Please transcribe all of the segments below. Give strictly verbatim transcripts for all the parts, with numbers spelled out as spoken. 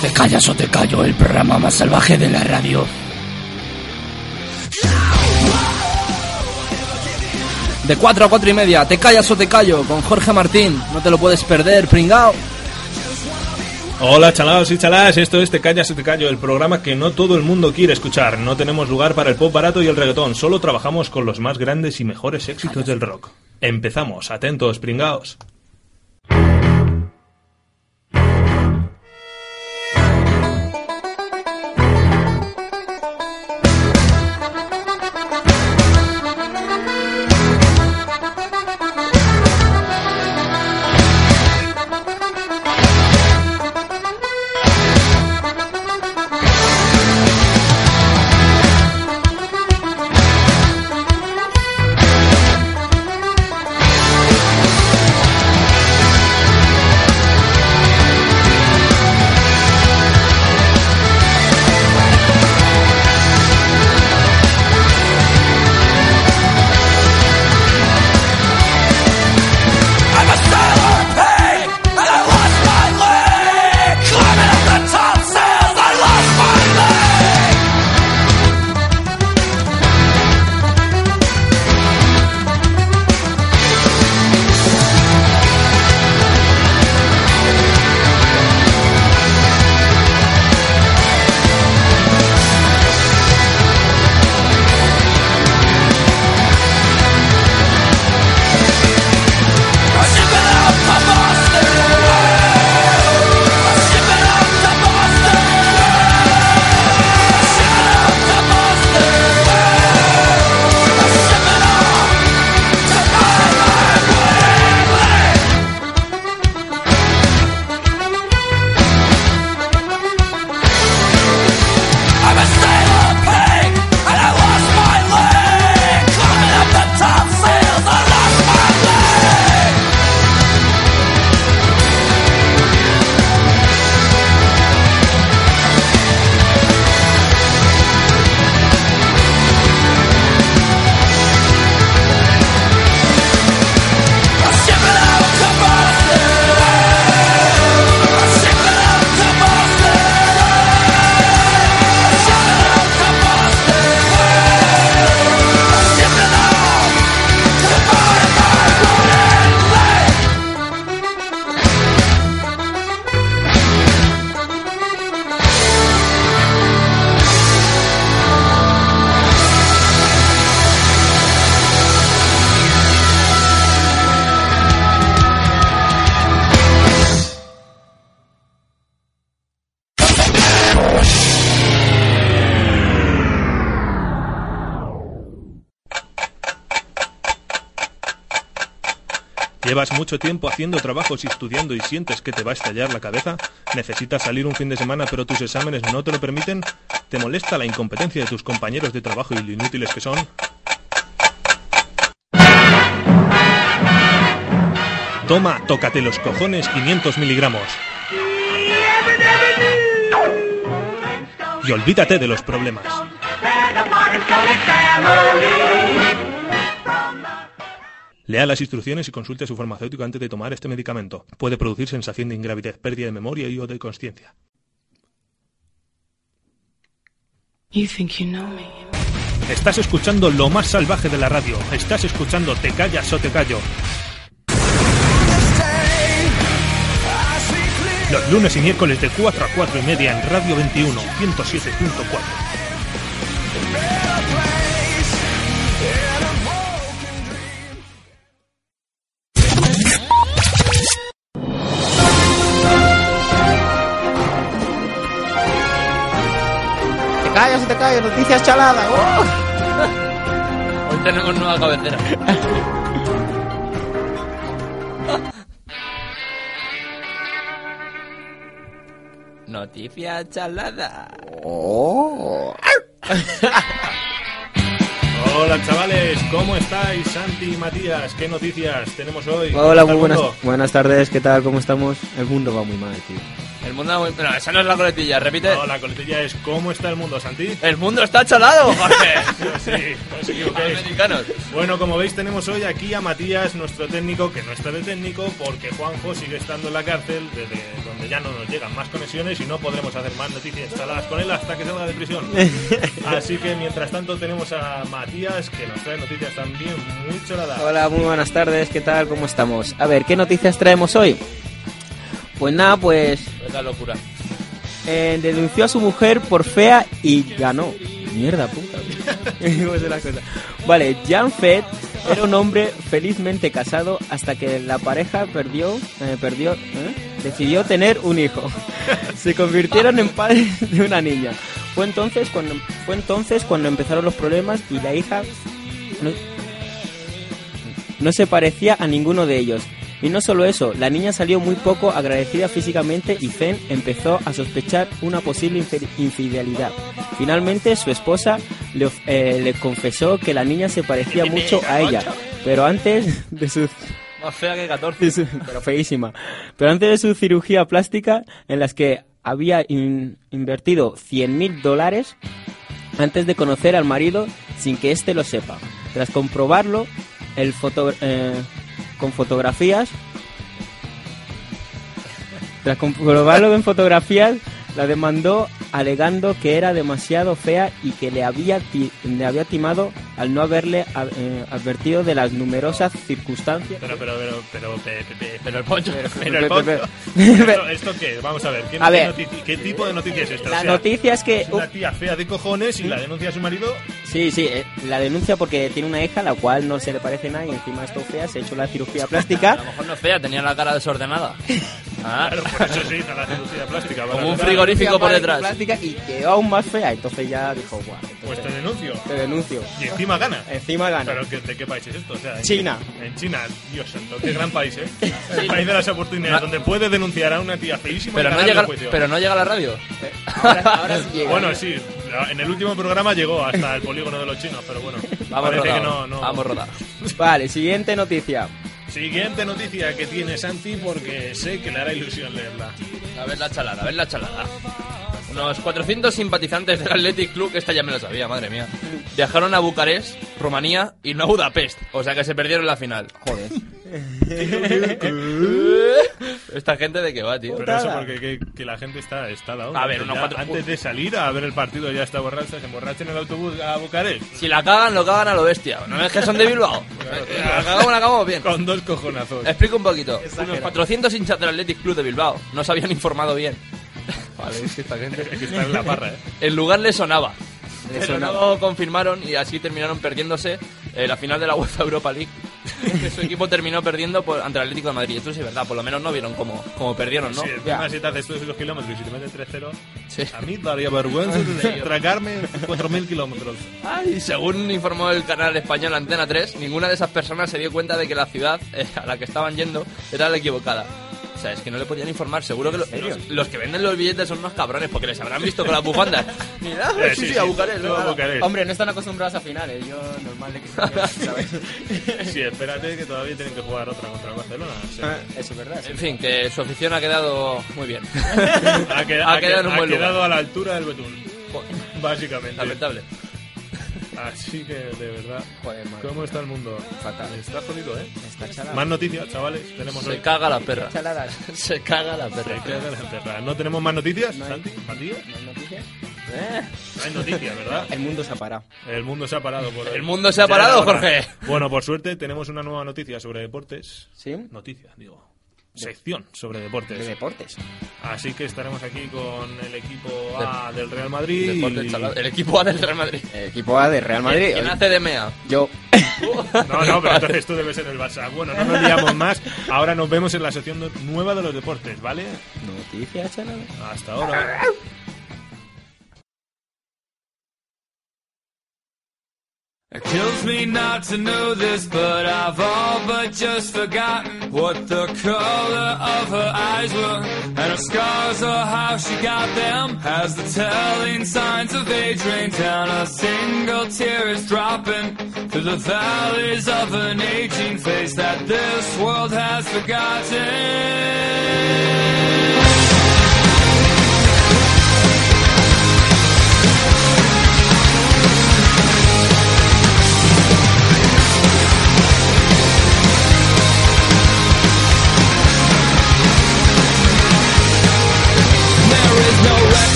Te callas o te callo, el programa más salvaje de la radio. De cuatro a cuatro y media, te callas o te callo, con Jorge Martín. No te lo puedes perder, pringao. Hola chalaos y chalas, esto es Te callas o te callo, el programa que no todo el mundo quiere escuchar. No tenemos lugar para el pop barato y el reggaetón, solo trabajamos con los más grandes y mejores éxitos del rock. Empezamos, atentos, pringaos. ¿Llevas mucho tiempo haciendo trabajos y estudiando y sientes que te va a estallar la cabeza? ¿Necesitas salir un fin de semana pero tus exámenes no te lo permiten? ¿Te molesta la incompetencia de tus compañeros de trabajo y lo inútiles que son? Toma, tócate los cojones, quinientos miligramos. Y olvídate de los problemas. Lea las instrucciones y consulte a su farmacéutico antes de tomar este medicamento. Puede producir sensación de ingravidez, pérdida de memoria y o de consciencia. You think you know me. Estás escuchando lo más salvaje de la radio. Estás escuchando Te callas o te callo. Los lunes y miércoles de cuatro a cuatro y media en Radio veintiuno, ciento siete punto cuatro. Te callo, noticias chaladas. ¡Oh! Hoy tenemos nueva cabecera. Noticias chaladas. Oh. Hola chavales, ¿cómo estáis? Santi y Matías, ¿qué noticias tenemos hoy? Hola, muy buenas, buenas tardes, ¿qué tal? ¿Cómo estamos? El mundo va muy mal, tío. El mundo va muy... No, esa no es la coletilla, repite. No, la coletilla es ¿cómo está el mundo, Santi? ¡El mundo está chalado, Jorge! Sí, no os equivoquéis. Americanos. Bueno, como veis, tenemos hoy aquí a Matías, nuestro técnico, que no está de técnico porque Juanjo sigue estando en la cárcel desde donde cuando ya no nos llegan más conexiones y no podremos hacer más noticias instaladas con él hasta que salga de prisión. Así que mientras tanto tenemos a Matías, que nos trae noticias también muy choladas. Hola, muy buenas tardes, ¿qué tal? ¿Cómo estamos? A ver, ¿qué noticias traemos hoy? Pues nada, pues... Es la locura. Eh, denunció a su mujer por fea y ganó. Mierda puta. Vale, Jan Fett era un hombre felizmente casado hasta que la pareja perdió, eh, perdió, ¿eh? decidió tener un hijo. Se convirtieron en padres de una niña. Fue entonces cuando, fue entonces cuando empezaron los problemas y la hija no, no se parecía a ninguno de ellos. Y no solo eso, la niña salió muy poco agradecida físicamente y Zen empezó a sospechar una posible infidelidad. Finalmente, su esposa le, eh, le confesó que la niña se parecía mucho a ella, pero antes de su... Más fea que catorce. Pero feísima. Pero antes de su cirugía plástica, en las que había in- invertido cien mil dólares, antes de conocer al marido sin que éste lo sepa. Tras comprobarlo, el foto... Eh, con fotografías tras comprobarlo en fotografías la demandó alegando que era demasiado fea y que le había ti- le había timado al no haberle a- eh, advertido de las numerosas circunstancias. Pero pero pero pero pero, pero, pero el poncho pero, pero el poncho pero, pero, pero, ¿esto qué? Vamos a ver, ¿qué, a ver, noti- ¿qué tipo de noticia es esta? La o sea, noticia es que es una tía fea de cojones y ¿sí? La denuncia a su marido. Sí, sí, eh, la denuncia porque tiene una hija la cual no se le parece nada y encima esto fea, se ha hecho la cirugía plástica. A lo mejor no es fea, tenía la cara desordenada. Ah. Claro, por eso se hizo la cirugía plástica. Como un frigorífico por detrás. Y quedó aún más fea, entonces ya dijo, guau. Entonces, pues te denuncio. Te denuncio. Y encima gana. Encima gana. Pero ¿de qué país es esto? O sea, China. En China, Dios santo, qué gran país, ¿eh? El país de las oportunidades, no. Donde puedes denunciar a una tía feísima. Pero, no llega, pero no llega a la radio. Eh, ahora, ahora sí llega. Bueno, sí. En el último programa llegó hasta el polígono de los chinos, pero bueno, vamos parece rodado, que no, no... Vamos rodado. Vale, siguiente noticia. Siguiente noticia que tiene Santi, porque sé que le hará ilusión leerla. A ver la chalada, a ver la chalada. Unos cuatrocientos simpatizantes del Athletic Club, que esta ya me lo sabía, madre mía, viajaron a Bucarest, Rumanía y no a Budapest, o sea que se perdieron la final. Joder. ¿Esta gente de qué va, tío? Pero eso porque que, que la gente está, está la onda. A ver, unos cuatro... Antes de salir a ver el partido ya está borracha, se emborracha en el autobús a Bucarest. Si la cagan, lo cagan a lo bestia. No es que son de Bilbao. Claro, la cagamos, la cagamos bien. Con dos cojonazos. Explico un poquito. Exagera. Unos cuatrocientos hinchas del Athletic Club de Bilbao no se habían informado bien. Vale, es que esta gente que está en la parra, ¿eh? El lugar le sonaba. Le sonaba. Pero no confirmaron y así terminaron perdiéndose eh, la final de la UEFA Europa League. Que su equipo terminó perdiendo por, ante el Atlético de Madrid. Esto sí es verdad, por lo menos no vieron como, como perdieron, ¿no? Sí, además si te haces todos los kilómetros y si te metes tres cero, sí. A mí daría vergüenza de tragarme cuatro mil kilómetros. Ay, según informó el canal español Antena tres, ninguna de esas personas se dio cuenta de que la ciudad a la que estaban yendo era la equivocada. O sea, es que no le podían informar. Seguro que lo, los, los que venden los billetes son unos cabrones porque les habrán visto con las bufandas. Mirá, sí, sí, sí, sí, a Bucarest, no, no, Bucarest. Hombre, no están acostumbrados a finales. Yo, normal de que se ¿sabes? Sí, espérate que todavía tienen que jugar otra contra el Barcelona. O sea, eso es verdad. En sí. Fin, que su afición ha quedado muy bien. Ha, queda, ha quedado en un buen lugar. Ha quedado a la altura del Betún. Básicamente. Lamentable. Así que, de verdad, joder, ¿cómo está el mundo? Fatal. Está jodido, ¿eh? Está chalada. Más noticias, chavales. Tenemos Se hoy. caga la perra. Se caga la perra. Se caga la perra. ¿No tenemos más noticias, no hay... Santi? ¿Matías? ¿No hay noticias? ¿Eh? No hay noticias, ¿verdad? El mundo se ha parado. El mundo se ha parado. Por... El mundo se ha parado, Jorge. Bueno, por suerte, tenemos una nueva noticia sobre deportes. ¿Sí? Noticia, digo. Sección sobre deportes. De deportes. Así que estaremos aquí con el equipo A del Real Madrid. Deportes, y... El equipo A del Real Madrid. El equipo A del Real Madrid. ¿Quién hace de mea? Yo. No, no, pero entonces tú debes ser el Barça. Bueno, no nos liamos más. Ahora nos vemos en la sección nueva de los deportes, ¿vale? Noticias, chaval. Hasta ahora. It kills me not to know this, but I've all but just forgotten what the color of her eyes were, and her scars or how she got them. As the telling signs of age rain down, a single tear is dropping through the valleys of an aging face that this world has forgotten.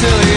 Time.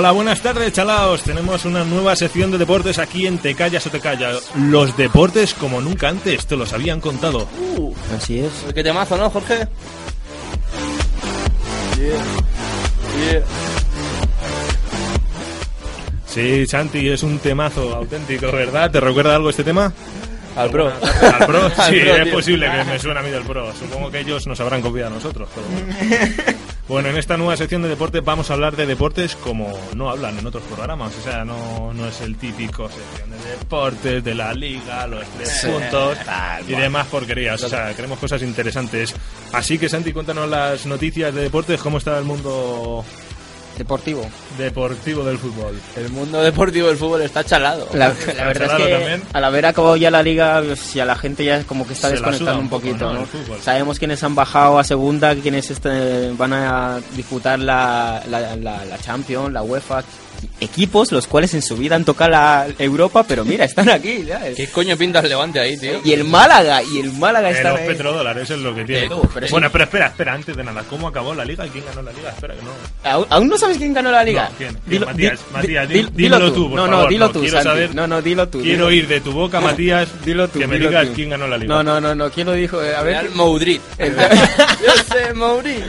Hola, buenas tardes, chalaos. Tenemos una nueva sección de deportes aquí en Te callas o te callo. Los deportes como nunca antes, te los habían contado. Uh, Así es. Qué temazo, ¿no, Jorge? Yeah. Yeah. Sí, Santi, es un temazo auténtico, ¿verdad? ¿Te recuerda algo este tema? Al Pro. Al Pro, sí, al pro, es tío. Posible que me suene a mí del Pro. Supongo que ellos nos habrán copiado a nosotros. Pero bueno. Bueno, en esta nueva sección de deportes vamos a hablar de deportes como no hablan en otros programas. O sea, no, no es el típico sección de deportes, de la liga, los tres puntos y demás porquerías. O sea, queremos cosas interesantes. Así que, Santi, cuéntanos las noticias de deportes. ¿Cómo está el mundo deportivo? Deportivo del fútbol. El mundo deportivo del fútbol está chalado. La, la está verdad chalado es que también. Al haber acabado ya la liga, si a la gente ya como que está se desconectando un poquito, un poquito, ¿no? Sabemos quiénes han bajado a segunda, quiénes este, van a disputar la, la, la, la Champions, la UEFA. Equipos los cuales en su vida han tocado la Europa, pero mira, están aquí, ¿sabes? ¿Qué coño pinta el Levante ahí, tío? Y el Málaga, y el Málaga está ahí. Los petrodólares es lo que tiene. Tú, pero bueno, sí. pero espera, espera, antes de nada, ¿cómo acabó la liga y quién ganó la liga? Espera que no. ¿Aún, aún no sabes quién ganó la liga? No, ¿quién? Dilo, Matías, di, Matías, di, dilo, dilo tú, por no, favor. No, dilo no, tú, Santi. Saber, no, no, dilo tú. Quiero dilo. ir de tu boca, Matías, dilo tú, que me digas tú. quién ganó la liga. No, no, no, no, ¿quién lo dijo? Eh, a ver. Real Madrid. Yo sé, Mourinho.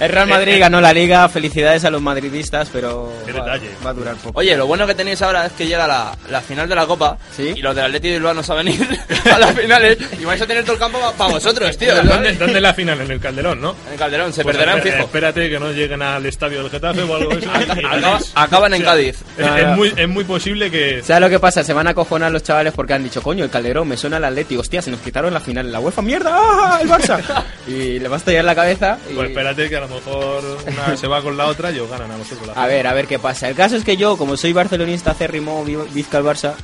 El Real Madrid ganó la Liga, felicidades a los madridistas, pero va, va a durar poco. Oye, lo bueno que tenéis ahora es que llega la, la final de la Copa, ¿sí? Y los del Atlético de Bilbao no saben ir a las finales y vais a tener todo el campo para vosotros, tío. ¿Dónde, ¿Dónde es la final? En el Calderón, ¿no? En el Calderón, se pues perderán, espérate, fijo. Espérate que no lleguen al estadio del Getafe o algo de eso. Acaba, acaban en o sea, Cádiz. Es, no, no. es, muy, es muy posible que... ¿Sabes lo que pasa? Se van a acojonar los chavales porque han dicho, coño, el Calderón, me suena al Atlético, hostia, se nos quitaron la final, la UEFA, mierda, ¡ah, el Barça! Y le va a estallar la cabeza y... Pues espérate que a lo mejor una se va con la otra y os ganan a vosotros. A ver, a ver qué pasa. El caso es que yo, como soy barcelonista acérrimo, Vizca al Barça,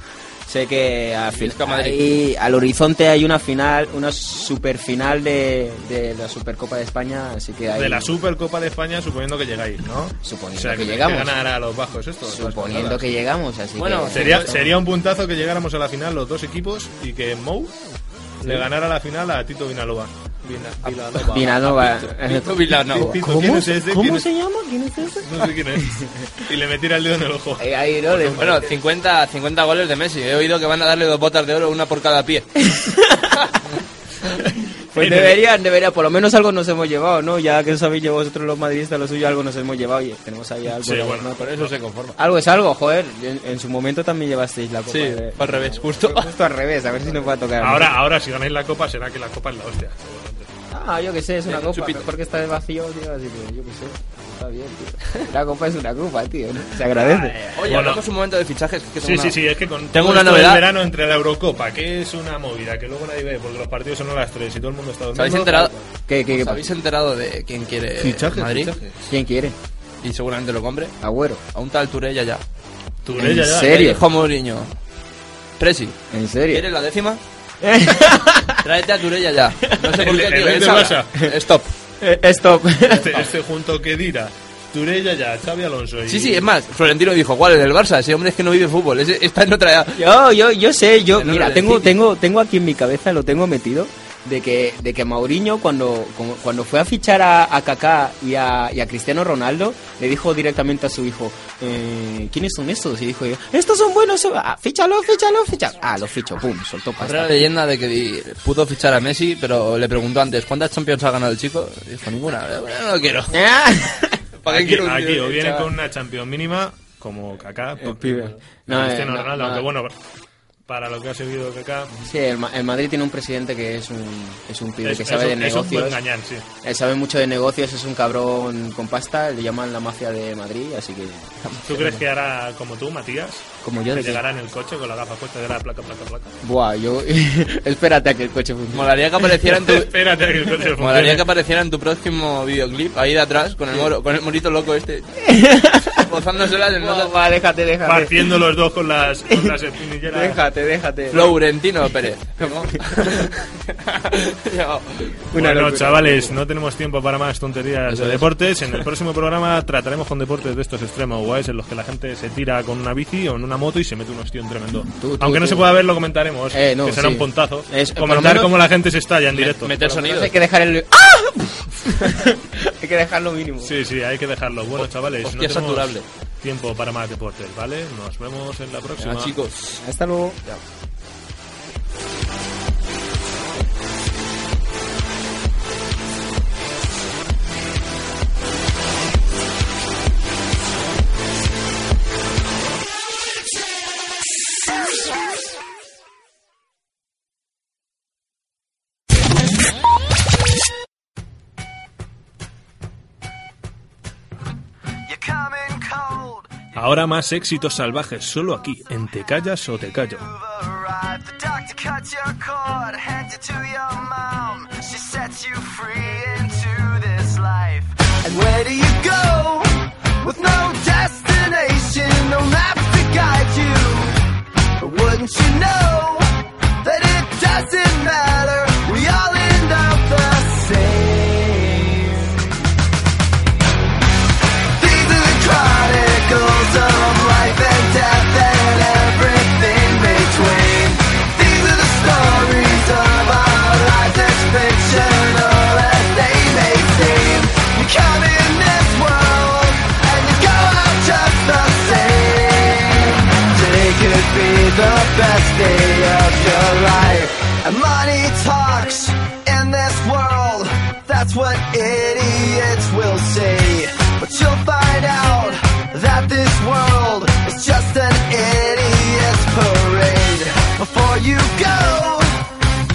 sé que a Vizca Madrid. Ahí, al horizonte hay una final, una superfinal de, de la Supercopa de España, así que hay... De la Supercopa de España, suponiendo que llegáis, ¿no? Suponiendo o sea, que, que llegamos. Que ganar a los bajos esto. Suponiendo que llegamos, así bueno, que... Sería, sería un puntazo que llegáramos a la final los dos equipos y que Mou sí. le ganara la final a Tito Vilanova. Vilanova. Vilanova. Tito Vilanova. ¿Cómo, es ese? ¿Cómo es? se llama? ¿Quién es ese? No sé quién es. Y le metí el dedo en el ojo. Ahí, ahí, no, bueno, bueno cincuenta, cincuenta goles de Messi. He oído que van a darle dos botas de oro, una por cada pie. Pues deberían, deberían, por lo menos algo nos hemos llevado, ¿no? Ya que os habéis llevado vosotros los madridistas, lo suyo, algo nos hemos llevado y tenemos ahí algo. Sí, de, bueno, ¿no? Por eso se conforma. Algo es algo, joder. En, en su momento también llevasteis la copa. Sí, de, al revés, justo. Justo al revés, a ver si nos va a tocar. Ahora, ahora si ganáis la copa, será que la copa es la hostia. Ah, yo que sé, es una sí, copa, chupito. Porque está de vacío, tío, así que yo que sé, está bien, tío. La copa es una copa, tío, ¿no? Se agradece. Oye, hablamos bueno. un momento de fichajes. Que tengo sí, una... sí, sí, es que con tengo una novedad. El verano entre la Eurocopa, que es una movida, que luego nadie ve, porque los partidos son a las tres y todo el mundo está dormido. ¿Habéis enterado? ¿Qué, qué, qué, ¿Os habéis enterado de quién quiere fichajes, Madrid? Fichajes. ¿Quién quiere? Y seguramente lo compre. Agüero. A un tal Turella ya. ¿Turella ya? ¿En serio? Juan Mourinho. Presi. ¿En serio? ¿Quieres la décima? Tráete a Turella ya. No sé por qué, tío. ¿Qué pasa? Stop. Eh, stop. Este, este junto que dirá. Turella ya, Xavi Alonso. Y... Sí, sí, es más. Florentino dijo, ¿cuál es del Barça? Ese hombre es que no vive fútbol. Ese, está en otra... Yo, yo, yo sé. Yo, mira, tengo, tengo, tengo aquí en mi cabeza, lo tengo metido, de que, de que Mourinho cuando, cuando fue a fichar a, a Kaká y a, y a Cristiano Ronaldo, le dijo directamente a su hijo, eh, ¿quiénes son estos? Y dijo, estos son buenos, ah, fíchalo, fíchalo, fíchalo. Ah, los fichó, pum, soltó pasta. Otra leyenda de que pudo fichar a Messi, pero le preguntó antes, ¿cuántas Champions ha ganado el chico? Dijo, ninguna, no lo quiero. ¿Para qué aquí, quiero un aquí o viene con una Champions mínima, como Kaká, el pibe. No, Cristiano eh, no, Ronaldo, no, aunque bueno... Para lo que ha servido Kaká. Sí, el, el Madrid tiene un presidente que es un es un pibe es, que sabe es, de negocios. Es un gañán, sí. Él sabe mucho de negocios, es un cabrón con pasta, le llaman la mafia de Madrid, así que... ¿Tú crees que hará como tú, Matías? Como yo. Que llegará en el coche con la gafa puesta de la placa, placa, placa. Buah, yo... Espérate a que el coche funcione. Molaría que apareciera en tu... Espérate a que el coche funcione. Molaría que apareciera en tu próximo videoclip, ahí de atrás, con el moro, con el morito loco este. Gozándoselas en notas. Va, déjate, déjate. Partiendo los dos con las, con las espinilleras. Déjate. Déjate. Florentino Pérez. ¿Cómo? Bueno, chavales, no tenemos tiempo para más tonterías de deportes. En el próximo programa trataremos con deportes de estos extremos, guays, en los que la gente se tira con una bici o en una moto y se mete un ostión tremendo. Tú, tú, Aunque tú. no se pueda ver, lo comentaremos. Eh, no, que será sí. un pontazo. Es, Comentar menos, cómo la gente se estalla en directo. Meter sonidos. Hay que dejar el... ¡Ah! Hay que dejarlo mínimo. Sí, sí, hay que dejarlo. Bueno, chavales, hostia, no tenemos... saturable. tiempo para más deportes, ¿vale? Nos vemos en la próxima. Venga, chicos. Hasta luego. Chao. Ahora más éxitos salvajes, solo aquí, en Te callas o te callo. The best day of your life. And money talks in this world. That's what idiots will say. But you'll find out that this world is just an idiot's parade. Before you go,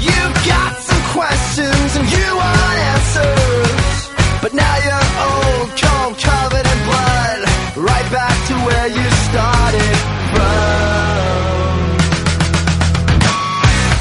you've got some questions and you want answers. But now you're old, cold, covered in blood. Right back to where you started from. Matter,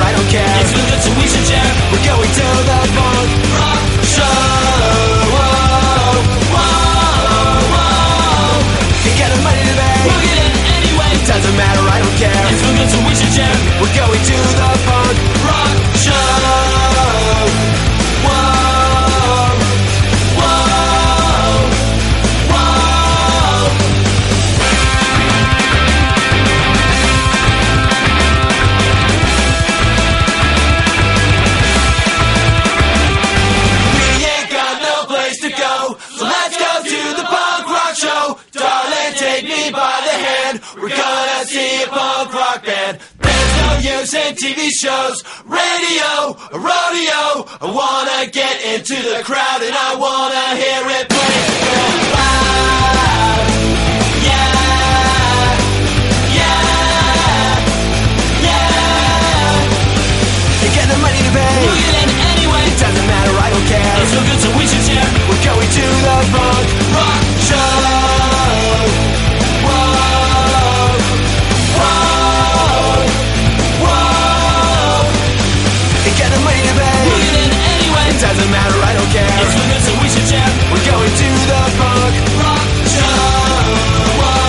I don't care. It's no good, so we should jam. We're going to the punk rock show. radios and T V shows. Radio, rodeo, I wanna get into the crowd and I wanna hear it play. Wow. The money to pay. We'll get in anyway. It doesn't matter, I don't care. It's so good, so we should share. We're going to the funk rock show. Whoa, whoa, whoa. And get the money to pay. We'll get in anyway. It doesn't matter, I don't care. It's so good, so we should share. We're going to the funk rock show. Whoa, whoa.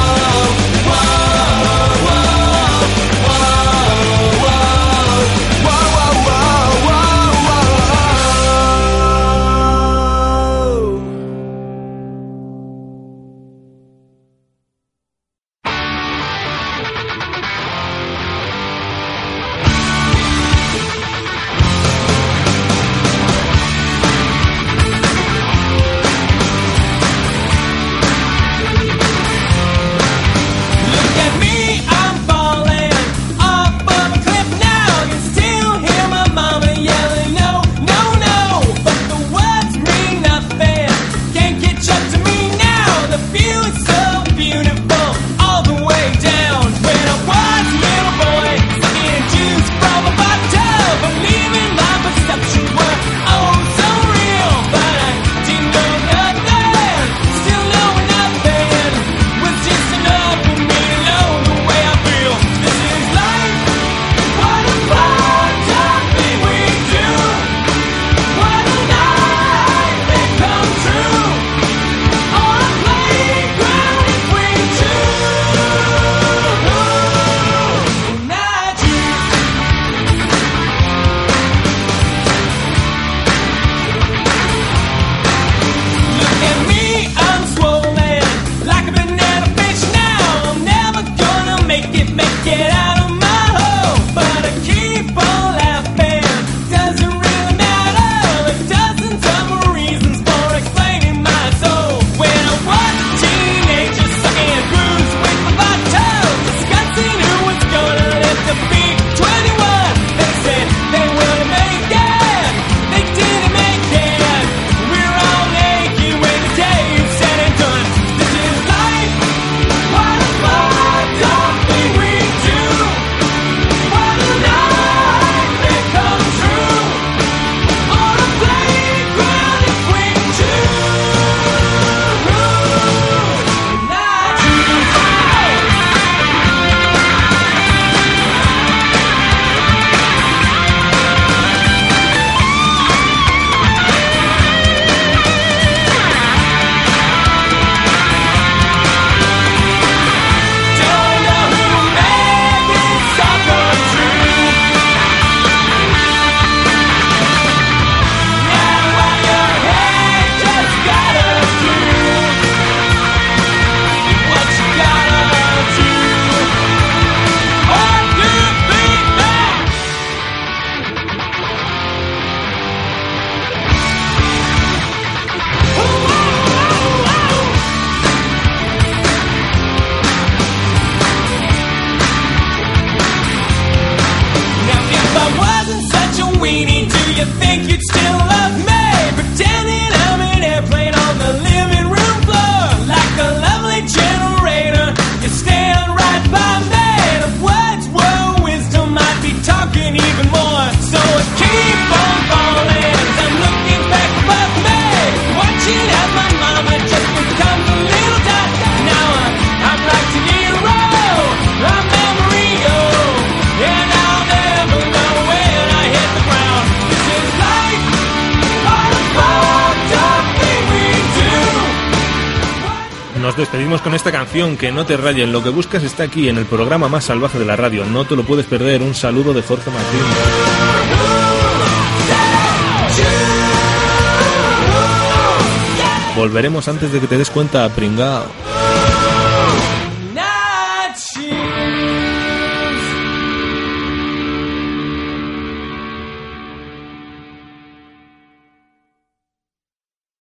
Despedimos con esta canción, que no te rayen, lo que buscas está aquí en el programa más salvaje de la radio, no te lo puedes perder. Un saludo de Jorge Martín. Volveremos antes de que te des cuenta, pringao.